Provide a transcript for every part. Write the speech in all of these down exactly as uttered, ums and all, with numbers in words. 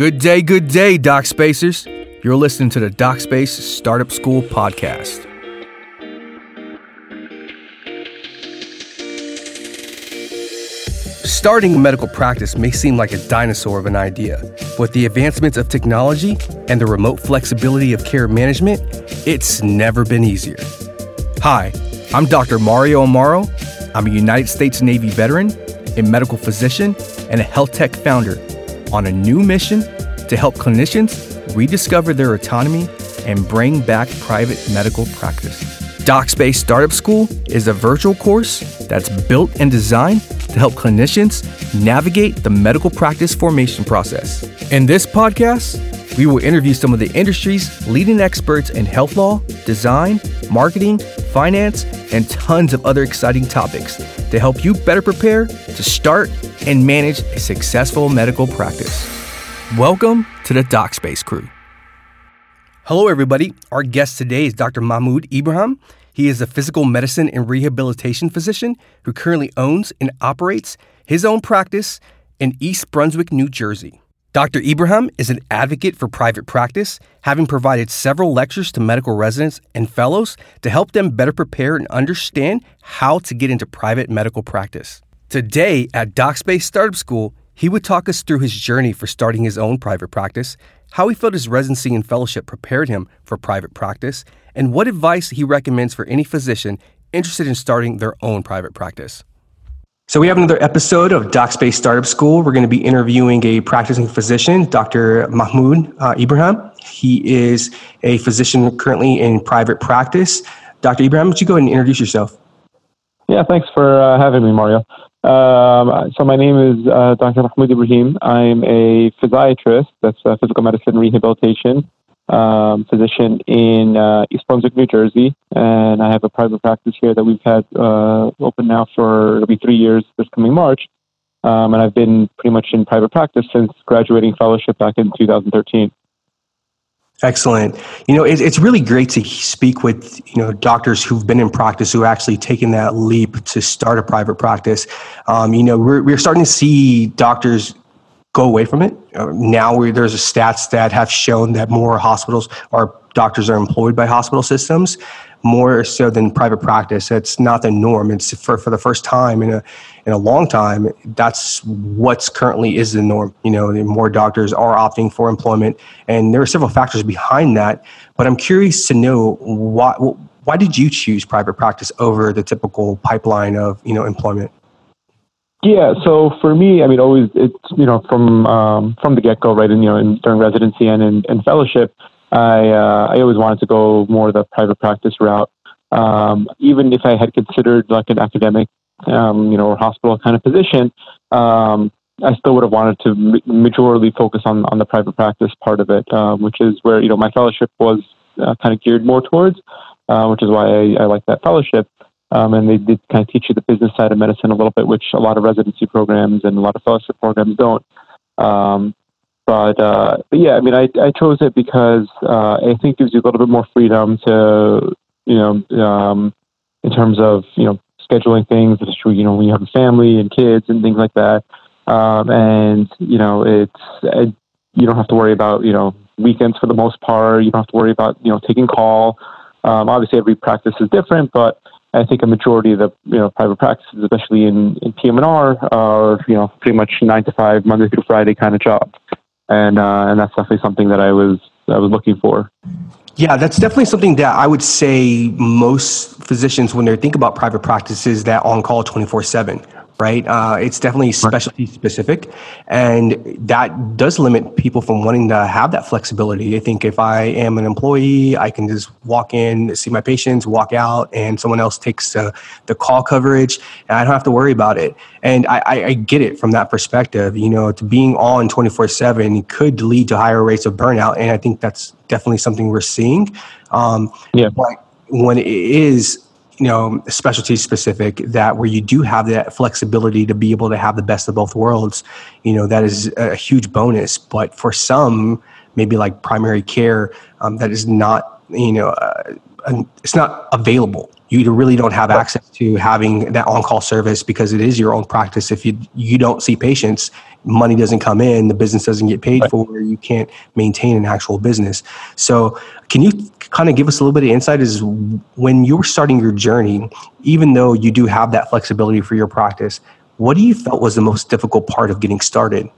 Good day, good day, Doc Spacers. You're listening to the DocSpace Startup School podcast. Starting a medical practice may seem like a dinosaur of an idea, but with the advancements of technology and the remote flexibility of care management, it's never been easier. Hi, I'm Doctor Mario Amaro. I'm a United States Navy veteran, a medical physician, and a health tech founder on a new mission to help clinicians rediscover their autonomy and bring back private medical practice. DocSpace Startup School is a virtual course that's built and designed to help clinicians navigate the medical practice formation process. In this podcast, we will interview some of the industry's leading experts in health law, design, marketing, finance, and tons of other exciting topics to help you better prepare to start and manage a successful medical practice. Welcome to the DocSpace crew. Hello, everybody. Our guest today is Doctor Mahmoud Ibrahim. He is a physical medicine and rehabilitation physician who currently owns and operates his own practice in East Brunswick, New Jersey. Doctor Ibrahim is an advocate for private practice, having provided several lectures to medical residents and fellows to help them better prepare and understand how to get into private medical practice. Today at DocSpace Startup School, he would talk us through his journey for starting his own private practice, how he felt his residency and fellowship prepared him for private practice, and what advice he recommends for any physician interested in starting their own private practice. So we have another episode of DocSpace Startup School. We're going to be interviewing a practicing physician, Doctor Mahmoud uh, Ibrahim. He is a physician currently in private practice. Doctor Ibrahim, would you go ahead and introduce yourself? Yeah, thanks for uh, having me, Mario. Um, so my name is uh, Doctor Mahmoud Ibrahim. I'm a physiatrist, that's a physical medicine rehabilitation um, physician in uh, East Brunswick, New Jersey, and I have a private practice here that we've had uh, open now for it'll be three years this coming March, um, and I've been pretty much in private practice since graduating fellowship back in two thousand thirteen. Excellent. You know, it, it's really great to speak with, you know, doctors who've been in practice, who actually taken that leap to start a private practice. Um, you know, we're, we're starting to see doctors go away from it. Uh, now we're, there's a stats that have shown that more hospitals or doctors are employed by hospital systems more so than private practice. It's not the norm. It's for, for the first time in a in a long time. That's what's currently is the norm. You know, more doctors are opting for employment, and there are several factors behind that. But I'm curious to know why why did you choose private practice over the typical pipeline of you know employment? Yeah, so for me, I mean, always it's you know from um, from the get go, right? And you know, in, during residency and in, in fellowship. I uh, I always wanted to go more the private practice route, um, even if I had considered like an academic, um, you know, or hospital kind of position. Um, I still would have wanted to majorly focus on, on the private practice part of it, uh, which is where you know my fellowship was uh, kind of geared more towards, uh, which is why I, I like that fellowship. Um, and they did kind of teach you the business side of medicine a little bit, which a lot of residency programs and a lot of fellowship programs don't. Um, But, uh, but yeah, I mean, I, I chose it because uh, I think it gives you a little bit more freedom to, you know, um, in terms of, you know, scheduling things, you know, when you have a family and kids and things like that. Um, and, you know, it's, it, you don't have to worry about, you know, weekends for the most part. You don't have to worry about, you know, taking call. Um, obviously, every practice is different, but I think a majority of the, you know, private practices, especially in, in P M and R, are, you know, pretty much nine to five, Monday through Friday kind of job. And uh, and that's definitely something that I was I was looking for. Yeah, that's definitely something that I would say most physicians, when they think about private practices, that on-call twenty-four seven, right? Uh, it's definitely specialty specific, and that does limit people from wanting to have that flexibility. I think if I am an employee, I can just walk in, see my patients, walk out, and someone else takes uh, the call coverage, and I don't have to worry about it. And I, I, I get it from that perspective. You know, to being on twenty-four seven could lead to higher rates of burnout, and I think that's definitely something we're seeing. Um, yeah. But when it is, you know, specialty specific, that where you do have that flexibility to be able to have the best of both worlds, you know, that is a huge bonus. But for some, maybe like primary care, um, that is not, you know, uh, it's not available. You really don't have access to having that on-call service because it is your own practice. If you you don't see patients, money doesn't come in, the business doesn't get paid right. for, you can't maintain an actual business. So can you kind of give us a little bit of insight as when you were starting your journey, even though you do have that flexibility for your practice, what do you felt was the most difficult part of getting started?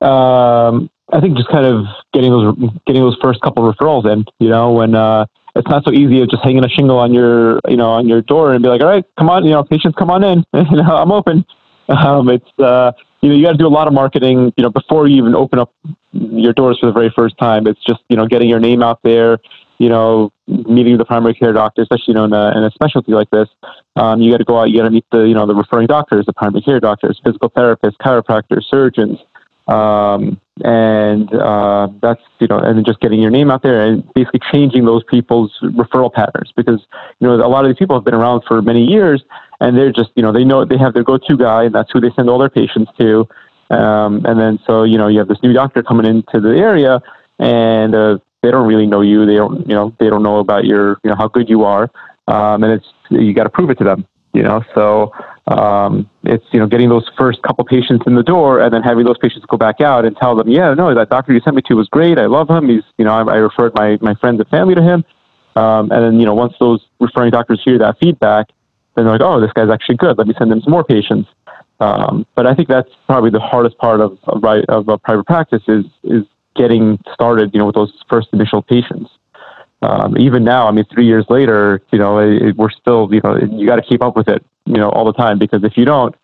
Um, I think just kind of getting those, getting those first couple of referrals in, you know, when, uh, it's not so easy of just hanging a shingle on your, you know, on your door and be like, all right, come on, you know, patients, come on in, you know, I'm open. Um, it's, uh, you know, you got to do a lot of marketing, you know, before you even open up your doors for the very first time. It's just, you know, getting your name out there, you know, meeting the primary care doctor, especially, you know, in a, in a specialty like this. Um, you got to go out, you got to meet the, you know, the referring doctors, the primary care doctors, physical therapists, chiropractors, surgeons. Um, and, uh, that's, you know, and just getting your name out there and basically changing those people's referral patterns, because, you know, a lot of these people have been around for many years and they're just, you know, they know they have their go-to guy and that's who they send all their patients to. Um, and then, so, you know, you have this new doctor coming into the area and, uh, they don't really know you. They don't, you know, they don't know about your, you know, how good you are. Um, and it's, you got to prove it to them, you know? So, Um, it's, you know, getting those first couple patients in the door and then having those patients go back out and tell them, yeah, no, that doctor you sent me to was great. I love him. He's, you know, I, I referred my, my friends and family to him. Um, and then, you know, once those referring doctors hear that feedback, then they're like, oh, this guy's actually good. Let me send them some more patients. Um, but I think that's probably the hardest part of, of, of a private practice is, is getting started, you know, with those first initial patients. Um, even now, I mean, three years later, you know, it, it, we're still, you know, you got to keep up with it, you know, all the time, because if you don't,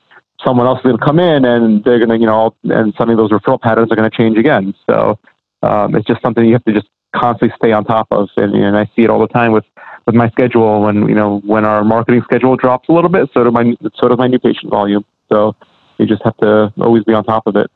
someone else will come in and they're going to, you know, and some of those referral patterns are going to change again. So, um, it's just something you have to just constantly stay on top of. And, and I see it all the time with, with my schedule when, you know, when our marketing schedule drops a little bit, so do my, so does my new patient volume. So you just have to always be on top of it.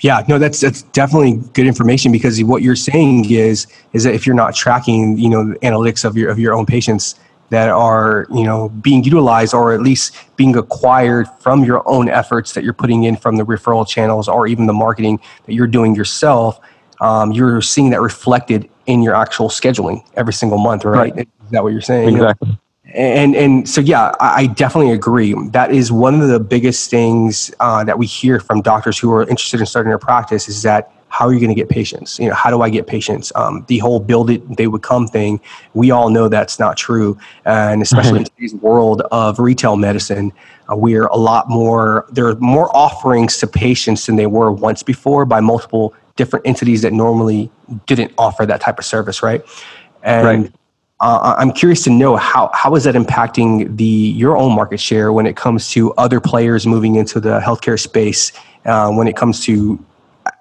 Yeah, no, that's that's definitely good information, because what you're saying is is that if you're not tracking, you know, the analytics of your of your own patients that are, you know, being utilized or at least being acquired from your own efforts that you're putting in from the referral channels or even the marketing that you're doing yourself, um, you're seeing that reflected in your actual scheduling every single month, right? Right. Is that what you're saying? Exactly. You know? And and so, yeah, I definitely agree. That is one of the biggest things uh, that we hear from doctors who are interested in starting their practice is that, how are you going to get patients? You know, how do I get patients? Um, the whole build it, they would come thing, we all know that's not true. And especially in today's world of retail medicine, uh, we're a lot more, there are more offerings to patients than they were once before by multiple different entities that normally didn't offer that type of service, right? And right. Uh, I'm curious to know how, how is that impacting the your own market share when it comes to other players moving into the healthcare space, uh, when it comes to,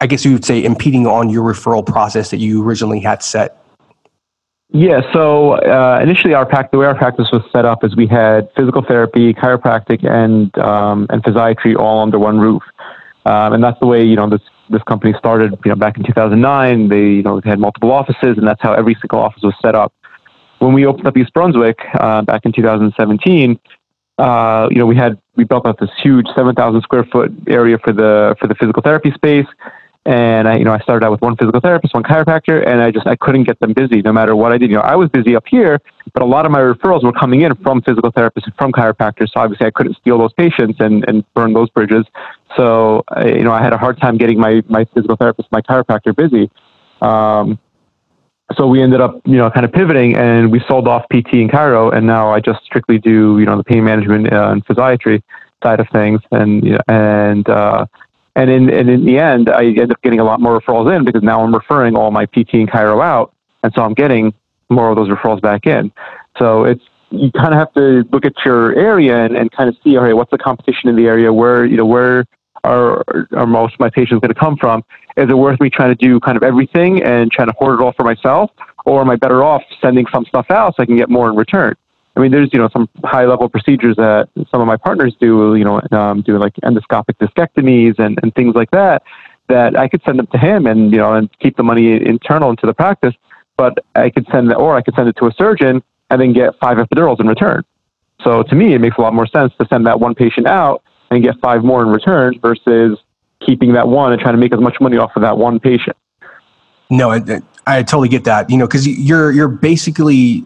I guess you would say, impeding on your referral process that you originally had set? Yeah, so uh, initially our practice, the way our practice was set up is we had physical therapy, chiropractic, and um, and physiatry all under one roof. Um, and that's the way, you know, this this company started, you know, back in two thousand nine. They, you know, had multiple offices, and that's how every single office was set up. When we opened up East Brunswick uh, back in two thousand seventeen, uh, you know, we had we built out this huge seven thousand square foot area for the for the physical therapy space, and I you know I started out with one physical therapist, one chiropractor, and I just I couldn't get them busy no matter what I did. You know, I was busy up here, but a lot of my referrals were coming in from physical therapists and from chiropractors, so obviously I couldn't steal those patients and, and burn those bridges. So uh, you know, I had a hard time getting my my physical therapist, my chiropractor busy. Um, So we ended up, you know, kind of pivoting, and we sold off P T and chiro, and now I just strictly do, you know, the pain management uh, and physiatry side of things, and you know, and uh, and in and in the end, I end up getting a lot more referrals in because now I'm referring all my P T and chiro out, and so I'm getting more of those referrals back in. So it's you kind of have to look at your area and, and kind of see, all right, what's the competition in the area? Where you know where. Are, are most of my patients going to come from? Is it worth me trying to do kind of everything and trying to hoard it all for myself? Or am I better off sending some stuff out so I can get more in return? I mean, there's, you know, some high level procedures that some of my partners do, you know, um, do like endoscopic discectomies and, and things like that, that I could send them to him and, you know, and keep the money internal into the practice, but I could send it, or I could send it to a surgeon and then get five epidurals in return. So to me, it makes a lot more sense to send that one patient out and get five more in return versus keeping that one and trying to make as much money off of that one patient. No, I, I totally get that. You know, because you're you're basically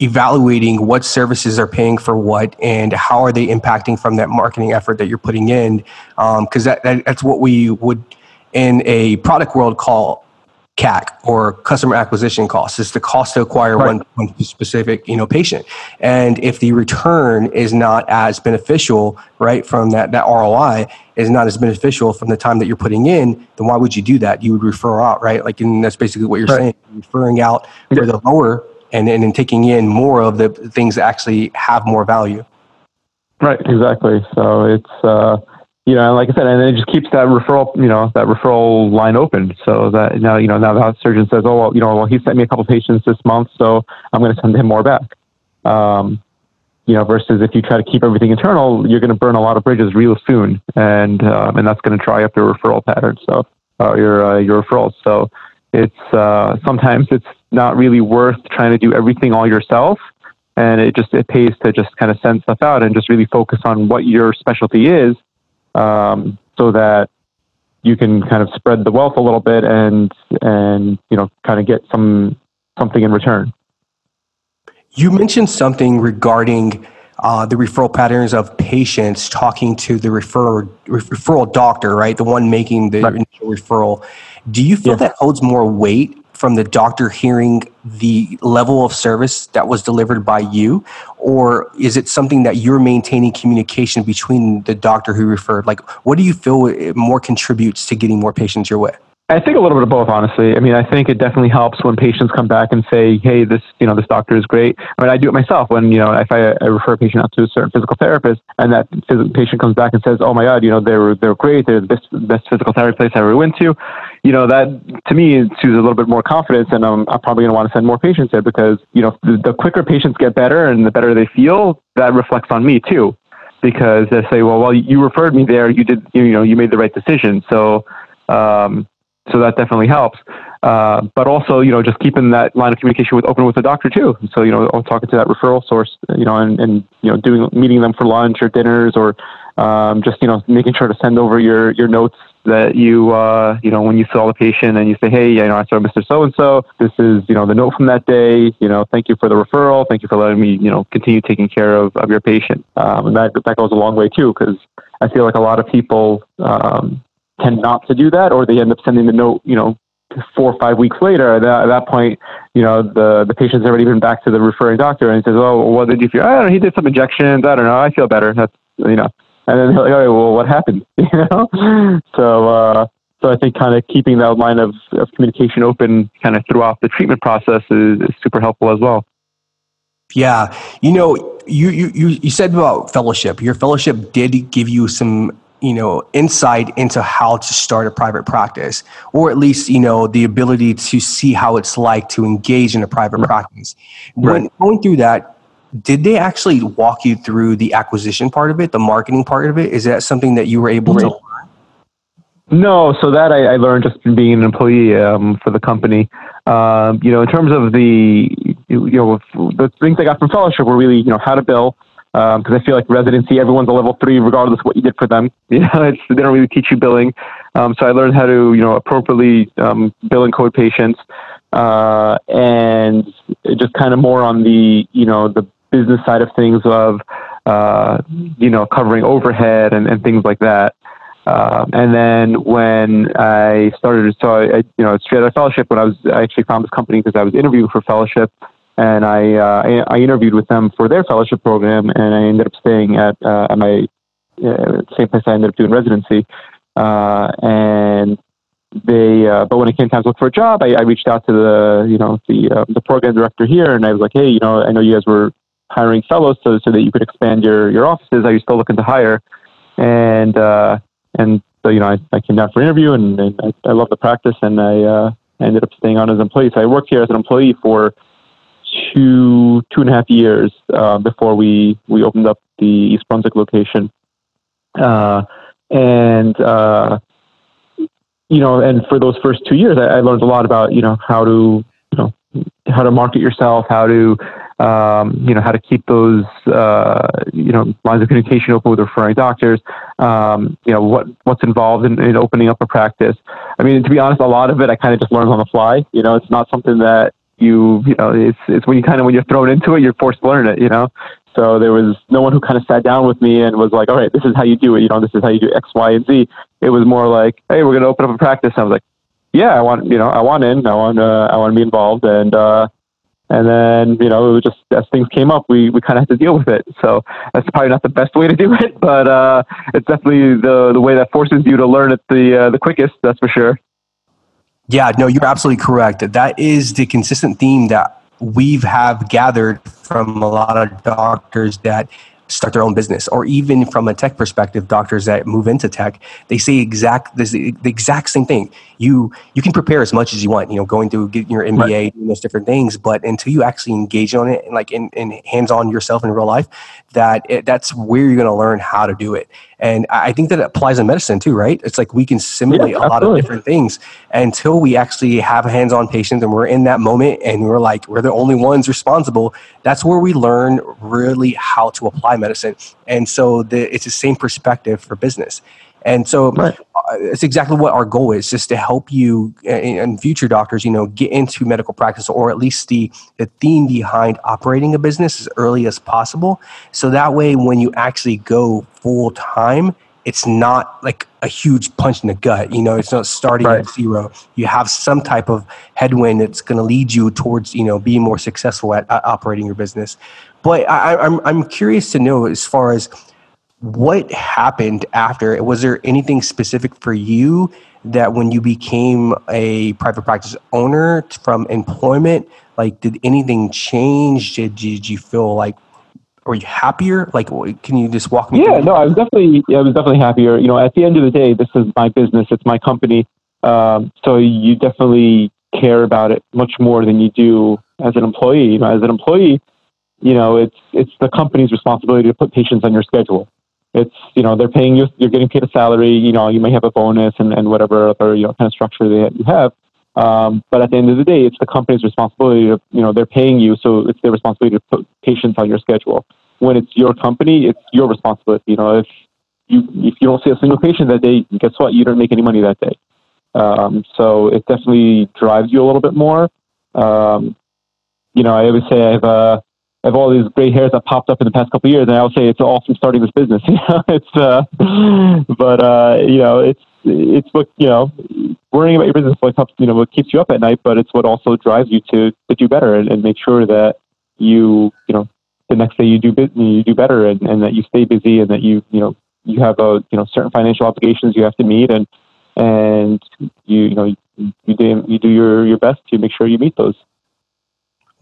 evaluating what services are paying for what and how are they impacting from that marketing effort that you're putting in. Um, because that, that, that's what we would in a product world call C A C, or customer acquisition costs. It's the cost to acquire right. one, one specific, you know, patient. And if the return is not as beneficial, right, from that, that R O I is not as beneficial from the time that you're putting in, then why would you do that? You would refer out, right? Like, and that's basically what you're right. saying, referring out yeah. for the lower and then and taking in more of the things that actually have more value. Right, exactly. So it's, uh, you know, like I said, and it just keeps that referral, you know, that referral line open. So that now, you know, now the surgeon says, oh, well, you know, well, he sent me a couple patients this month, so I'm going to send him more back. Um, you know, versus if you try to keep everything internal, you're going to burn a lot of bridges real soon, and um, and that's going to dry up your referral pattern. So uh, your uh, your referrals. So it's uh, sometimes it's not really worth trying to do everything all yourself. And it just it pays to just kind of send stuff out and just really focus on what your specialty is. Um, so that you can kind of spread the wealth a little bit and, and, you know, kind of get some, something in return. You mentioned something regarding uh, the referral patterns of patients talking to the refer- referral doctor, right? The one making the right. initial referral. Do you feel yeah. that holds more weight from the doctor hearing the level of service that was delivered by you? Or is it something that you're maintaining communication between the doctor who referred? Like, what do you feel it more contributes to getting more patients your way? I think a little bit of both, honestly. I mean, I think it definitely helps when patients come back and say, hey, this, you know, this doctor is great. I mean, I do it myself when, you know, if I, I refer a patient out to a certain physical therapist and that phys- patient comes back and says, oh my God, you know, they were, they were great. They're the best, best physical therapy place I ever went to. You know, that to me is a little bit more confidence, and I'm, I'm probably going to want to send more patients there because, you know, the, the quicker patients get better and the better they feel, that reflects on me too, because they say, well, well, you referred me there. You did, you know, you made the right decision. So, um, so that definitely helps. Uh, but also, you know, just keeping that line of communication with open with the doctor too. So, you know, talking to that referral source, you know, and, and, you know, doing, meeting them for lunch or dinners, or um, just, you know, making sure to send over your, your notes that you, uh, you know, when you saw the patient and you say, hey, you know, I saw Mister So-and-so, this is, you know, the note from that day, you know, thank you for the referral. Thank you for letting me, you know, continue taking care of, of your patient. Um, and that, that goes a long way too, because I feel like a lot of people, um, tend not to do that, or they end up sending the note, you know, four or five weeks later. At that, at that point, you know, the, the patient's already been back to the referring doctor and says, oh, what did you feel? I don't know, he did some injections. I don't know. I feel better. That's, you know, and then they're like, oh, well, what happened? You know? So, uh, so I think kind of keeping that line of, of communication open kind of throughout the treatment process is, is super helpful as well. Yeah. You know, you, you, you said about fellowship, your fellowship did give you some, you know, insight into how to start a private practice, or at least, you know, the ability to see how it's like to engage in a private right. practice. When right. going through that, did they actually walk you through the acquisition part of it, the marketing part of it? Is that something that you were able right. to learn? No, so that I, I learned just from being an employee um, for the company. Um, you know, in terms of the, you know, the things I got from fellowship were really, you know, how to bill. Because um, I feel like residency, everyone's a level three, regardless of what you did for them. You know, it's, they don't really teach you billing. Um, so I learned how to, you know, appropriately um, bill and code patients, uh, and just kind of more on the, you know, the business side of things of, uh, you know, covering overhead and, and things like that. Uh, and then when I started, so I, I you know, straight out of fellowship, when I was, I actually found this company because I was interviewing for fellowship. And I, uh, I I interviewed with them for their fellowship program, and I ended up staying at, uh, at my uh, same place I ended up doing residency. Uh, and they, uh, but when it came time to look for a job, I, I reached out to the, you know, the uh, the program director here, and I was like, hey, you know, I know you guys were hiring fellows, so so that you could expand your, your offices. Are you still looking to hire? And uh, and so you know, I, I came down for an interview, and, and I, I loved the practice, and I uh, ended up staying on as an employee. So I worked here as an employee for two, two and a half years uh, before we, we opened up the East Brunswick location. Uh, and, uh, you know, and for those first two years, I, I learned a lot about, you know, how to, you know, how to market yourself, how to, um, you know, how to keep those, uh, you know, lines of communication open with referring doctors, um, you know, what, what's involved in, in opening up a practice. I mean, to be honest, a lot of it, I kind of just learned on the fly. You know, it's not something that, you, you know, it's, it's when you kind of, when you're thrown into it, you're forced to learn it, you know? So there was no one who kind of sat down with me and was like, all right, this is how you do it. You know, this is how you do X, Y, and Z. It was more like, hey, we're going to open up a practice. And I was like, yeah, I want, you know, I want in, I want, uh, I want to be involved. And, uh, and then, you know, it was just, as things came up, we, we kind of had to deal with it. So that's probably not the best way to do it, but, uh, it's definitely the, the way that forces you to learn it the, uh, the quickest, that's for sure. Yeah, no, you're absolutely correct. That is the consistent theme that we've have gathered from a lot of doctors that start their own business, or even from a tech perspective, doctors that move into tech, they say exact this, the exact same thing. You you can prepare as much as you want, you know, going through getting your M B A, right, doing those different things, but until you actually engage on it, and like in, in hands on yourself in real life, that it, that's where you're going to learn how to do it. And I think that it applies in medicine too, right? It's like we can simulate yeah, a lot of different things until we actually have a hands on patient and we're in that moment and we're like we're the only ones responsible. That's where we learn really how to apply medicine. And so the, it's the same perspective for business. And so right. It's exactly what our goal is, just to help you and future doctors, you know, get into medical practice, or at least the, the theme behind operating a business as early as possible. So that way, when you actually go full time, it's not like a huge punch in the gut. You know, it's not starting right. at zero. You have some type of headwind that's going to lead you towards, you know, being more successful at, at operating your business. But I, I'm I'm curious to know, as far as what happened after, was there anything specific for you that when you became a private practice owner from employment, like did anything change? Did, did you feel like, were you happier? Like, can you just walk me yeah, through? Yeah, no, I was definitely, I was definitely happier. You know, at the end of the day, this is my business, it's my company. Um, so you definitely care about it much more than you do as an employee. You know, as an employee, you know, it's, it's the company's responsibility to put patients on your schedule. It's, you know, they're paying you, you're getting paid a salary, you know, you may have a bonus and, and whatever other, you know, kind of structure that you have. Um, but at the end of the day, it's the company's responsibility to, you know, they're paying you. So it's their responsibility to put patients on your schedule. When it's your company, it's your responsibility. You know, if you, if you don't see a single patient that day, guess what? You don't make any money that day. Um, so it definitely drives you a little bit more. Um, you know, I always say I have a, I have all these gray hairs that popped up in the past couple of years, and I would say it's all from starting this business. You know, it's, uh, but uh, you know, it's it's what you know, worrying about your business like helps, you know, what keeps you up at night, but it's what also drives you to, to do better and, and make sure that you you know the next day you do you do better and, and that you stay busy and that you you know you have a you know certain financial obligations you have to meet and and you you know you do you do your, your best to make sure you meet those.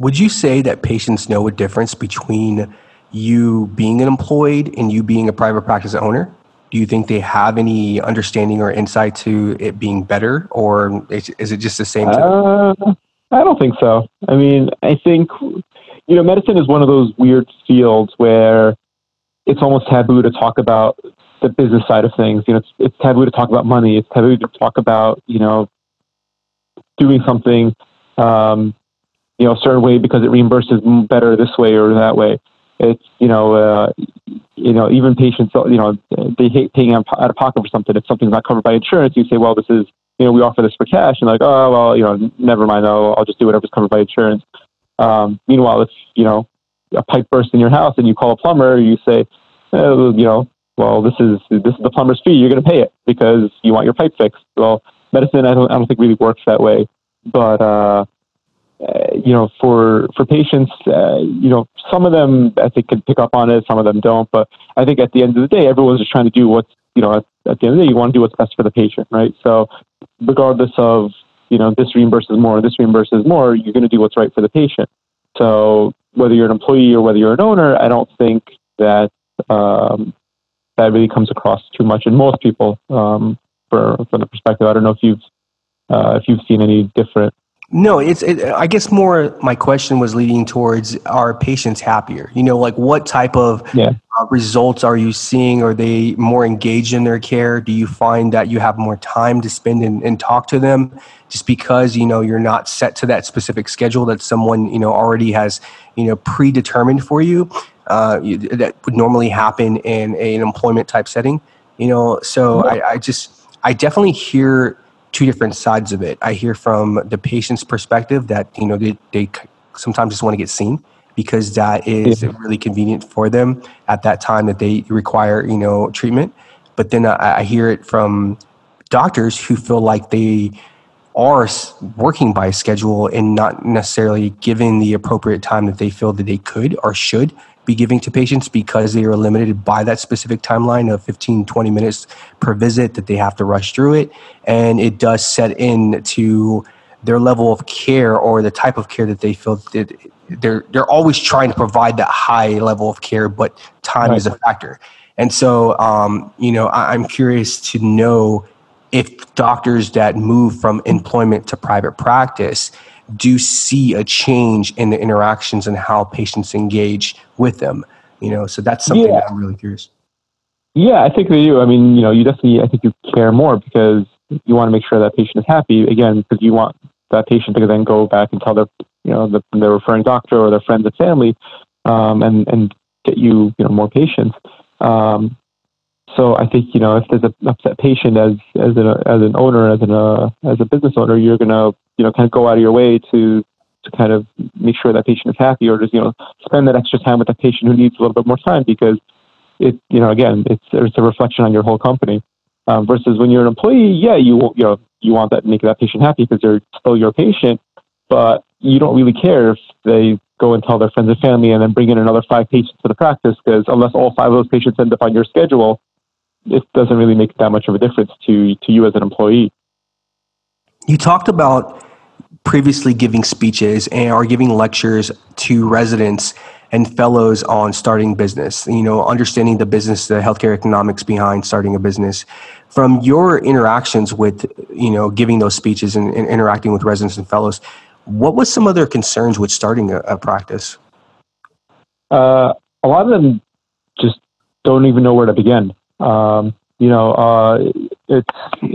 Would you say that patients know a difference between you being an employed and you being a private practice owner? Do you think they have any understanding or insight to it being better, or is it just the same thing? Uh, I don't think so. I mean, I think, you know, medicine is one of those weird fields where it's almost taboo to talk about the business side of things. You know, it's, it's taboo to talk about money. It's taboo to talk about, you know, doing something, um, you know, a certain way because it reimburses better this way or that way. It's, you know, uh, you know, even patients, you know, they hate paying out of pocket for something. If something's not covered by insurance, you say, well, this is, you know, we offer this for cash, and like, oh, well, you know, never mind. I'll, I'll just do whatever's covered by insurance. Um, meanwhile, if, you know, a pipe bursts in your house and you call a plumber, you say, oh, you know, well, this is, this is the plumber's fee. You're going to pay it because you want your pipe fixed. Well, medicine, I don't, I don't think really works that way, but, uh, Uh, you know, for, for patients, uh, you know, some of them I think can pick up on it, some of them don't. But I think at the end of the day, everyone's just trying to do what's, you know, at, at the end of the day, you want to do what's best for the patient, right? So regardless of, you know, this reimburses more, this reimburses more, you're going to do what's right for the patient. So whether you're an employee or whether you're an owner, I don't think that um, that really comes across too much in most people um, for, from the perspective. I don't know if you've, uh, if you've seen any different. No, it's, it, I guess more my question was leading towards, are patients happier? You know, like what type of yeah. uh, results are you seeing? Are they more engaged in their care? Do you find that you have more time to spend and, and talk to them just because, you know, you're not set to that specific schedule that someone, you know, already has, you know, predetermined for you, uh, you that would normally happen in a, an employment type setting, you know? So yeah. I, I just, I definitely hear two different sides of it. I hear from the patient's perspective that, you know, they, they sometimes just want to get seen because that is yeah. really convenient for them at that time that they require, you know, treatment. But then I, I hear it from doctors who feel like they are working by schedule and not necessarily given the appropriate time that they feel that they could or should be giving to patients because they are limited by that specific timeline of fifteen, twenty minutes per visit that they have to rush through it. And it does set in to their level of care or the type of care that they feel that they're, they're always trying to provide that high level of care, but time right. is a factor. And so, um, you know, I, I'm curious to know if doctors that move from employment to private practice do see a change in the interactions and how patients engage with them, you know, so that's something yeah. that I'm really curious. Yeah, I think they do. I mean, you know, you definitely, I think you care more because you want to make sure that patient is happy again, because you want that patient to then go back and tell their, you know, the, their referring doctor or their friends and family, um, and, and get you, you know, more patients. Um, So I think, you know, if there's an upset patient as as an as an owner, as an uh, as a business owner, you're gonna, you know, kind of go out of your way to to kind of make sure that patient is happy, or just, you know, spend that extra time with that patient who needs a little bit more time, because it, you know, again, it's it's a reflection on your whole company. Um, versus when you're an employee, yeah, you you know you want that make that patient happy because they're still your patient, but you don't really care if they go and tell their friends and family and then bring in another five patients to the practice, because unless all five of those patients end up on your schedule, it doesn't really make that much of a difference to to you as an employee. You talked about previously giving speeches and or giving lectures to residents and fellows on starting business, you know, understanding the business, the healthcare economics behind starting a business. From your interactions with, you know, giving those speeches and, and interacting with residents and fellows, what was some of their concerns with starting a, a practice? Uh, a lot of them just don't even know where to begin. Um, you know, uh, it's,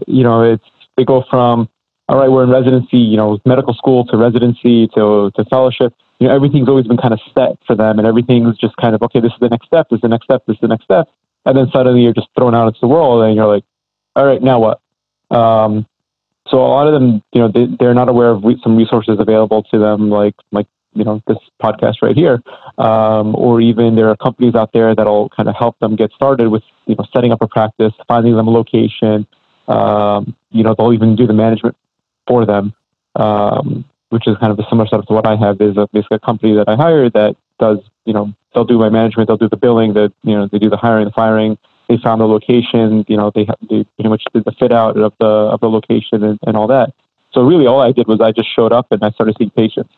you know, it's, they go from, all right, we're in residency, you know, medical school to residency to, to fellowship, you know, everything's always been kind of set for them, and everything's just kind of, okay, this is the next step, this is the next step, this is the next step. And then suddenly you're just thrown out into the world and you're like, all right, now what? Um, so a lot of them, you know, they, they're not aware of re- some resources available to them, like, like, you know, this podcast right here, um, or even there are companies out there that'll kind of help them get started with, you know, setting up a practice, finding them a location. Um, you know, they'll even do the management for them, um, which is kind of a similar setup to what I have. Is a, basically a company that I hire that does, you know, they'll do my management, they'll do the billing, that, you know, they do the hiring, the firing. They found the location, you know, they they pretty much did the fit out of the of the location and, and all that. So really, all I did was I just showed up and I started seeing patients.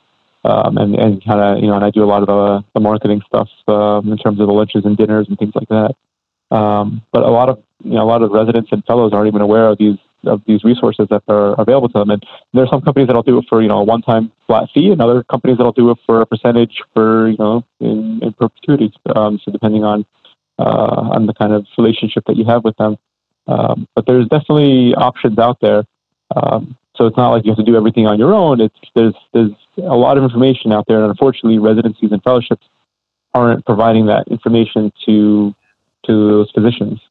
Um, and, and kind of, you know, and I do a lot of the, the marketing stuff um, in terms of the lunches and dinners and things like that. Um, but a lot of, you know, a lot of residents and fellows aren't even aware of these of these resources that are available to them. And there are some companies that'll do it for, you know, a one-time flat fee, and other companies that'll do it for a percentage for, you know, in, in perpetuity. Um, so depending on uh, on the kind of relationship that you have with them. Um, but there's definitely options out there. Um, so it's not like you have to do everything on your own. It's there's there's a lot of information out there, and unfortunately, residencies and fellowships aren't providing that information to to those physicians.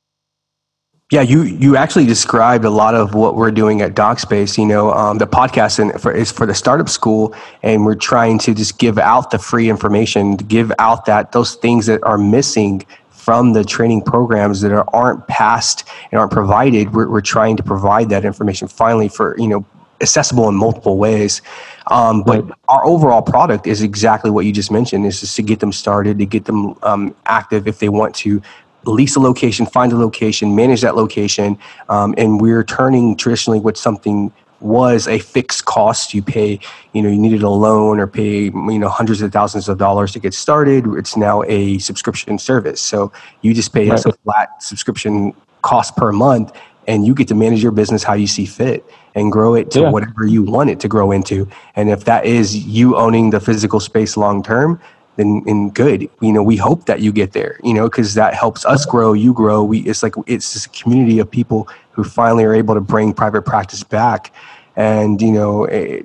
Yeah, you you actually described a lot of what we're doing at DocSpace. You know, um, the podcast in, for, is for the startup school, and we're trying to just give out the free information, give out that those things that are missing from the training programs that are, aren't passed and aren't provided. We're, we're trying to provide that information finally for, you know, accessible in multiple ways. Um, but right. our overall product is exactly what you just mentioned, is just to get them started, to get them um, active if they want to lease a location, find a location, manage that location. Um, and we're turning traditionally what something was a fixed cost. You pay, you know, you needed a loan or pay, you know, hundreds of thousands of dollars to get started. It's now a subscription service. So you just pay right. us a flat subscription cost per month, and you get to manage your business how you see fit and grow it to yeah. whatever you want it to grow into. And if that is you owning the physical space long-term, then in good, you know, we hope that you get there, you know, because that helps us grow, you grow. We, it's like, it's this community of people who finally are able to bring private practice back. And, you know, I,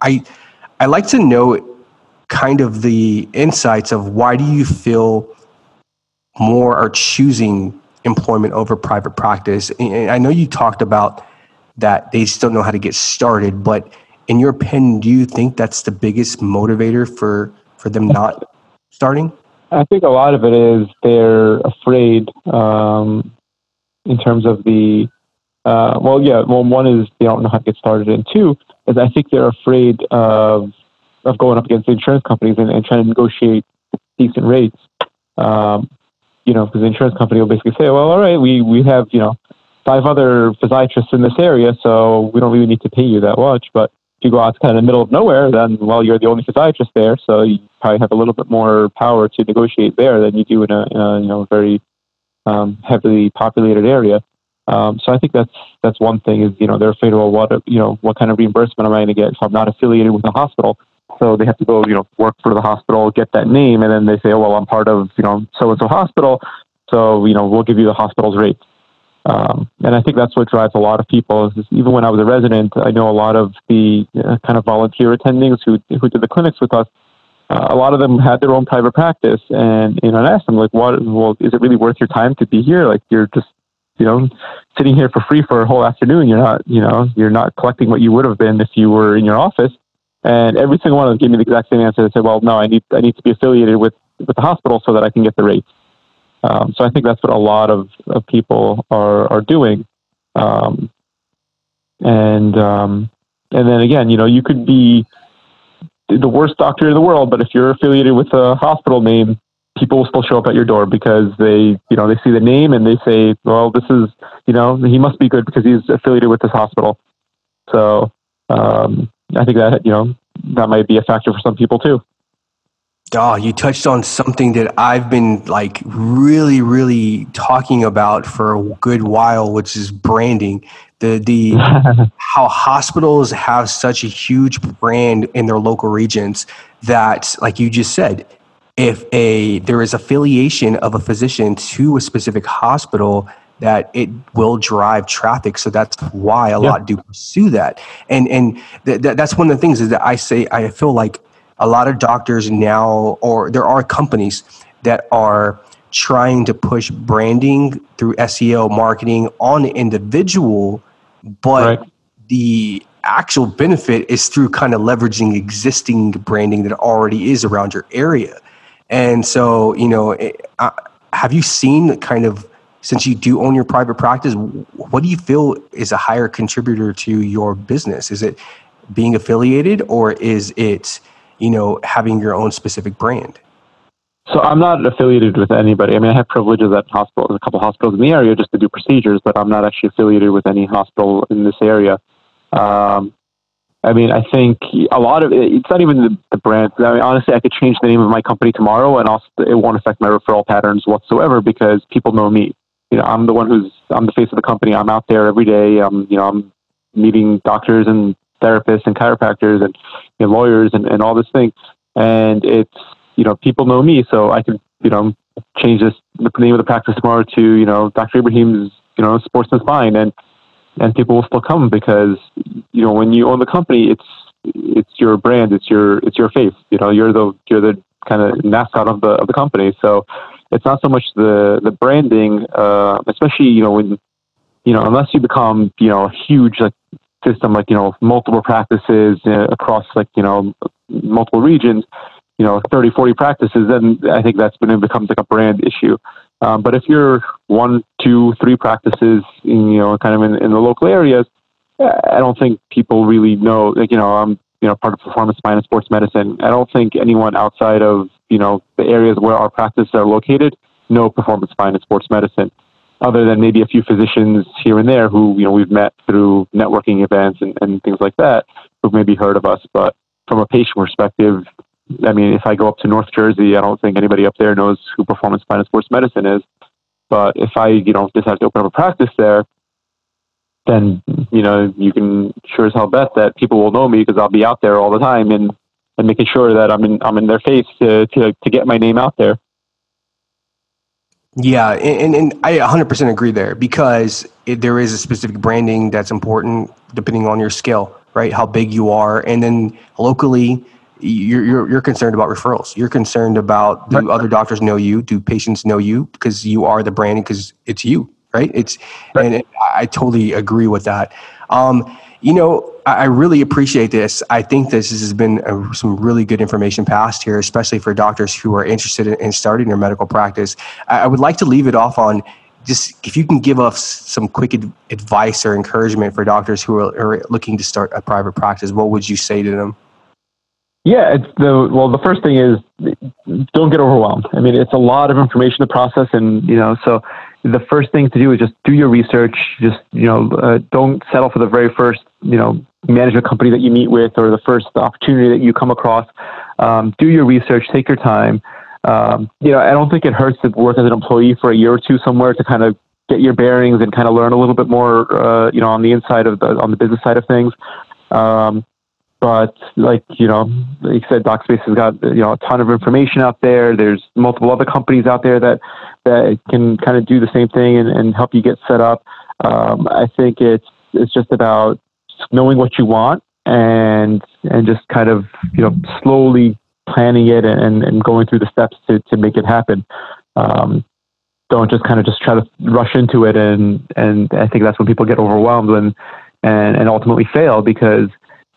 I, I like to know kind of the insights of why do you feel more are choosing employment over private practice. And I know you talked about that they just don't know how to get started. But in your opinion, do you think that's the biggest motivator for, for them not starting? I think a lot of it is they're afraid um, in terms of the, uh, well, yeah, well, one is they don't know how to get started, and two is I think they're afraid of of going up against the insurance companies and, and trying to negotiate decent rates. Um, you know, because the insurance company will basically say, well, all right, we, we have, you know, five other physiatrists in this area, so we don't really need to pay you that much. But if you go out to kind of the middle of nowhere, then, well, you're the only physiatrist there, so you probably have a little bit more power to negotiate there than you do in a, in a you know, very um, heavily populated area. Um, so I think that's that's one thing is, you know, they're afraid of, well, what, you know, what kind of reimbursement am I going to get if I'm not affiliated with a hospital? So they have to go, you know, work for the hospital, get that name, and then they say, oh, well, I'm part of, you know, so-and-so hospital, so, you know, we'll give you the hospital's rates. Um, and I think that's what drives a lot of people. Is even when I was a resident, I know a lot of the uh, kind of volunteer attendings who who did the clinics with us. Uh, a lot of them had their own private practice, and you know, I asked them like, "What? Well, is it really worth your time to be here? Like, you're just, you know, sitting here for free for a whole afternoon. You're not, you know, you're not collecting what you would have been if you were in your office." And every single one of them gave me the exact same answer. They said, "Well, no, I need I need to be affiliated with with the hospital so that I can get the rates." Um, so I think that's what a lot of, of people are, are doing. Um, and, um, and then again, you know, you could be the worst doctor in the world, but if you're affiliated with a hospital name, people will still show up at your door because they, you know, they see the name and they say, well, this is, you know, he must be good because he's affiliated with this hospital. So, um, I think that, you know, that might be a factor for some people too. Oh, you touched on something that I've been like really, really talking about for a good while, which is branding. The the how hospitals have such a huge brand in their local regions that, like you just said, if a there is affiliation of a physician to a specific hospital, that it will drive traffic. So that's why a yeah. lot do pursue that. And and th- th- that's one of the things is that I say I feel like. A lot of doctors now, or there are companies that are trying to push branding through S E O marketing on the individual, but right. the actual benefit is through kind of leveraging existing branding that already is around your area. And so, you know, it, uh, have you seen kind of, since you do own your private practice, what do you feel is a higher contributor to your business? Is it being affiliated, or is it, you know, having your own specific brand? So I'm not affiliated with anybody. I mean, I have privileges at hospitals, a couple of hospitals in the area just to do procedures, but I'm not actually affiliated with any hospital in this area. Um, I mean, I think a lot of it, it's not even the, the brand. I mean, honestly, I could change the name of my company tomorrow and also it won't affect my referral patterns whatsoever because people know me. You know, I'm the one who's, I'm the face of the company. I'm out there every day. Um, you know, I'm meeting doctors and therapists and chiropractors and you know, lawyers and, and all this thing. And it's, you know, people know me, so I could, you know, change this, the name of the practice tomorrow to, you know, Doctor Ibrahim's, you know, Sports and Spine. And, and people will still come because, you know, when you own the company, it's, it's your brand, it's your, it's your face, you know, you're the, you're the kind of mascot of the, of the company. So it's not so much the, the branding, uh, especially, you know, when, you know, unless you become, you know, a huge, like, system, like, you know, multiple practices uh, across, like, you know, multiple regions, you know, thirty, forty practices, then I think that's when it becomes like a brand issue. Um, but if you're one, two, three practices, in, you know, kind of in, in the local areas, I don't think people really know, like, you know, I'm, you know, part of Performance Spine and Sports Medicine. I don't think anyone outside of, you know, the areas where our practices are located know Performance Spine and Sports Medicine, other than maybe a few physicians here and there who, you know, we've met through networking events and, and things like that, who've maybe heard of us. But from a patient perspective, I mean, if I go up to North Jersey, I don't think anybody up there knows who Performance Spine and Sports Medicine is. But if I, you know, decide to open up a practice there, then, you know, you can sure as hell bet that people will know me because I'll be out there all the time and, and making sure that I'm in, I'm in their face to, to, to get my name out there. Yeah, and, and I one hundred percent agree there because it, there is a specific branding that's important depending on your scale, right? How big you are. And then locally, you're you're, you're concerned about referrals. You're concerned about do other doctors know you? Do patients know you? Because you are the brand because it's you, right? It's right. And I totally agree with that. Um, you know, I, I really appreciate this. I think this has been a, some really good information passed here, especially for doctors who are interested in, in starting their medical practice. I, I would like to leave it off on just if you can give us some quick ad- advice or encouragement for doctors who are, are looking to start a private practice. What would you say to them? Yeah, it's the, well, the first thing is don't get overwhelmed. I mean, it's a lot of information to process, and, you know, so the first thing to do is just do your research. Just, you know, uh, don't settle for the very first, you know, management company that you meet with or the first opportunity that you come across. Um, do your research, take your time. Um, you know, I don't think it hurts to work as an employee for a year or two somewhere to kind of get your bearings and kind of learn a little bit more, uh, you know, on the inside of the, on the business side of things. Um, But like, you know, like you said, DocSpace has got, you know, a ton of information out there. There's multiple other companies out there that, that can kind of do the same thing and, and help you get set up. Um, I think it's it's just about knowing what you want and and just kind of, you know, slowly planning it and, and going through the steps to, to make it happen. Um, don't just kind of just try to rush into it. And, and I think that's when people get overwhelmed and, and, and ultimately fail because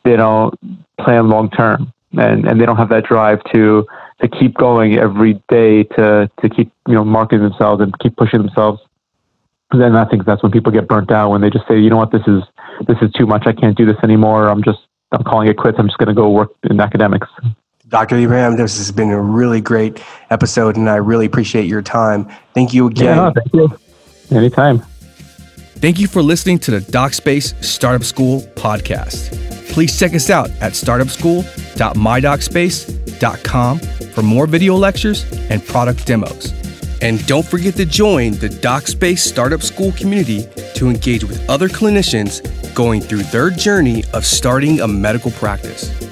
they don't plan long term, and, and they don't have that drive to to keep going every day to to keep, you know, marketing themselves and keep pushing themselves. And then I think that's when people get burnt out, when they just say, you know what, this is this is too much. I can't do this anymore. I'm just I'm calling it quits. I'm just going to go work in academics. Doctor Ibrahim, this has been a really great episode, and I really appreciate your time. Thank you again. Yeah, thank you. Anytime. Thank you for listening to the DocSpace Startup School podcast. Please check us out at startup school dot my doc space dot com for more video lectures and product demos. And don't forget to join the DocSpace Startup School community to engage with other clinicians going through their journey of starting a medical practice.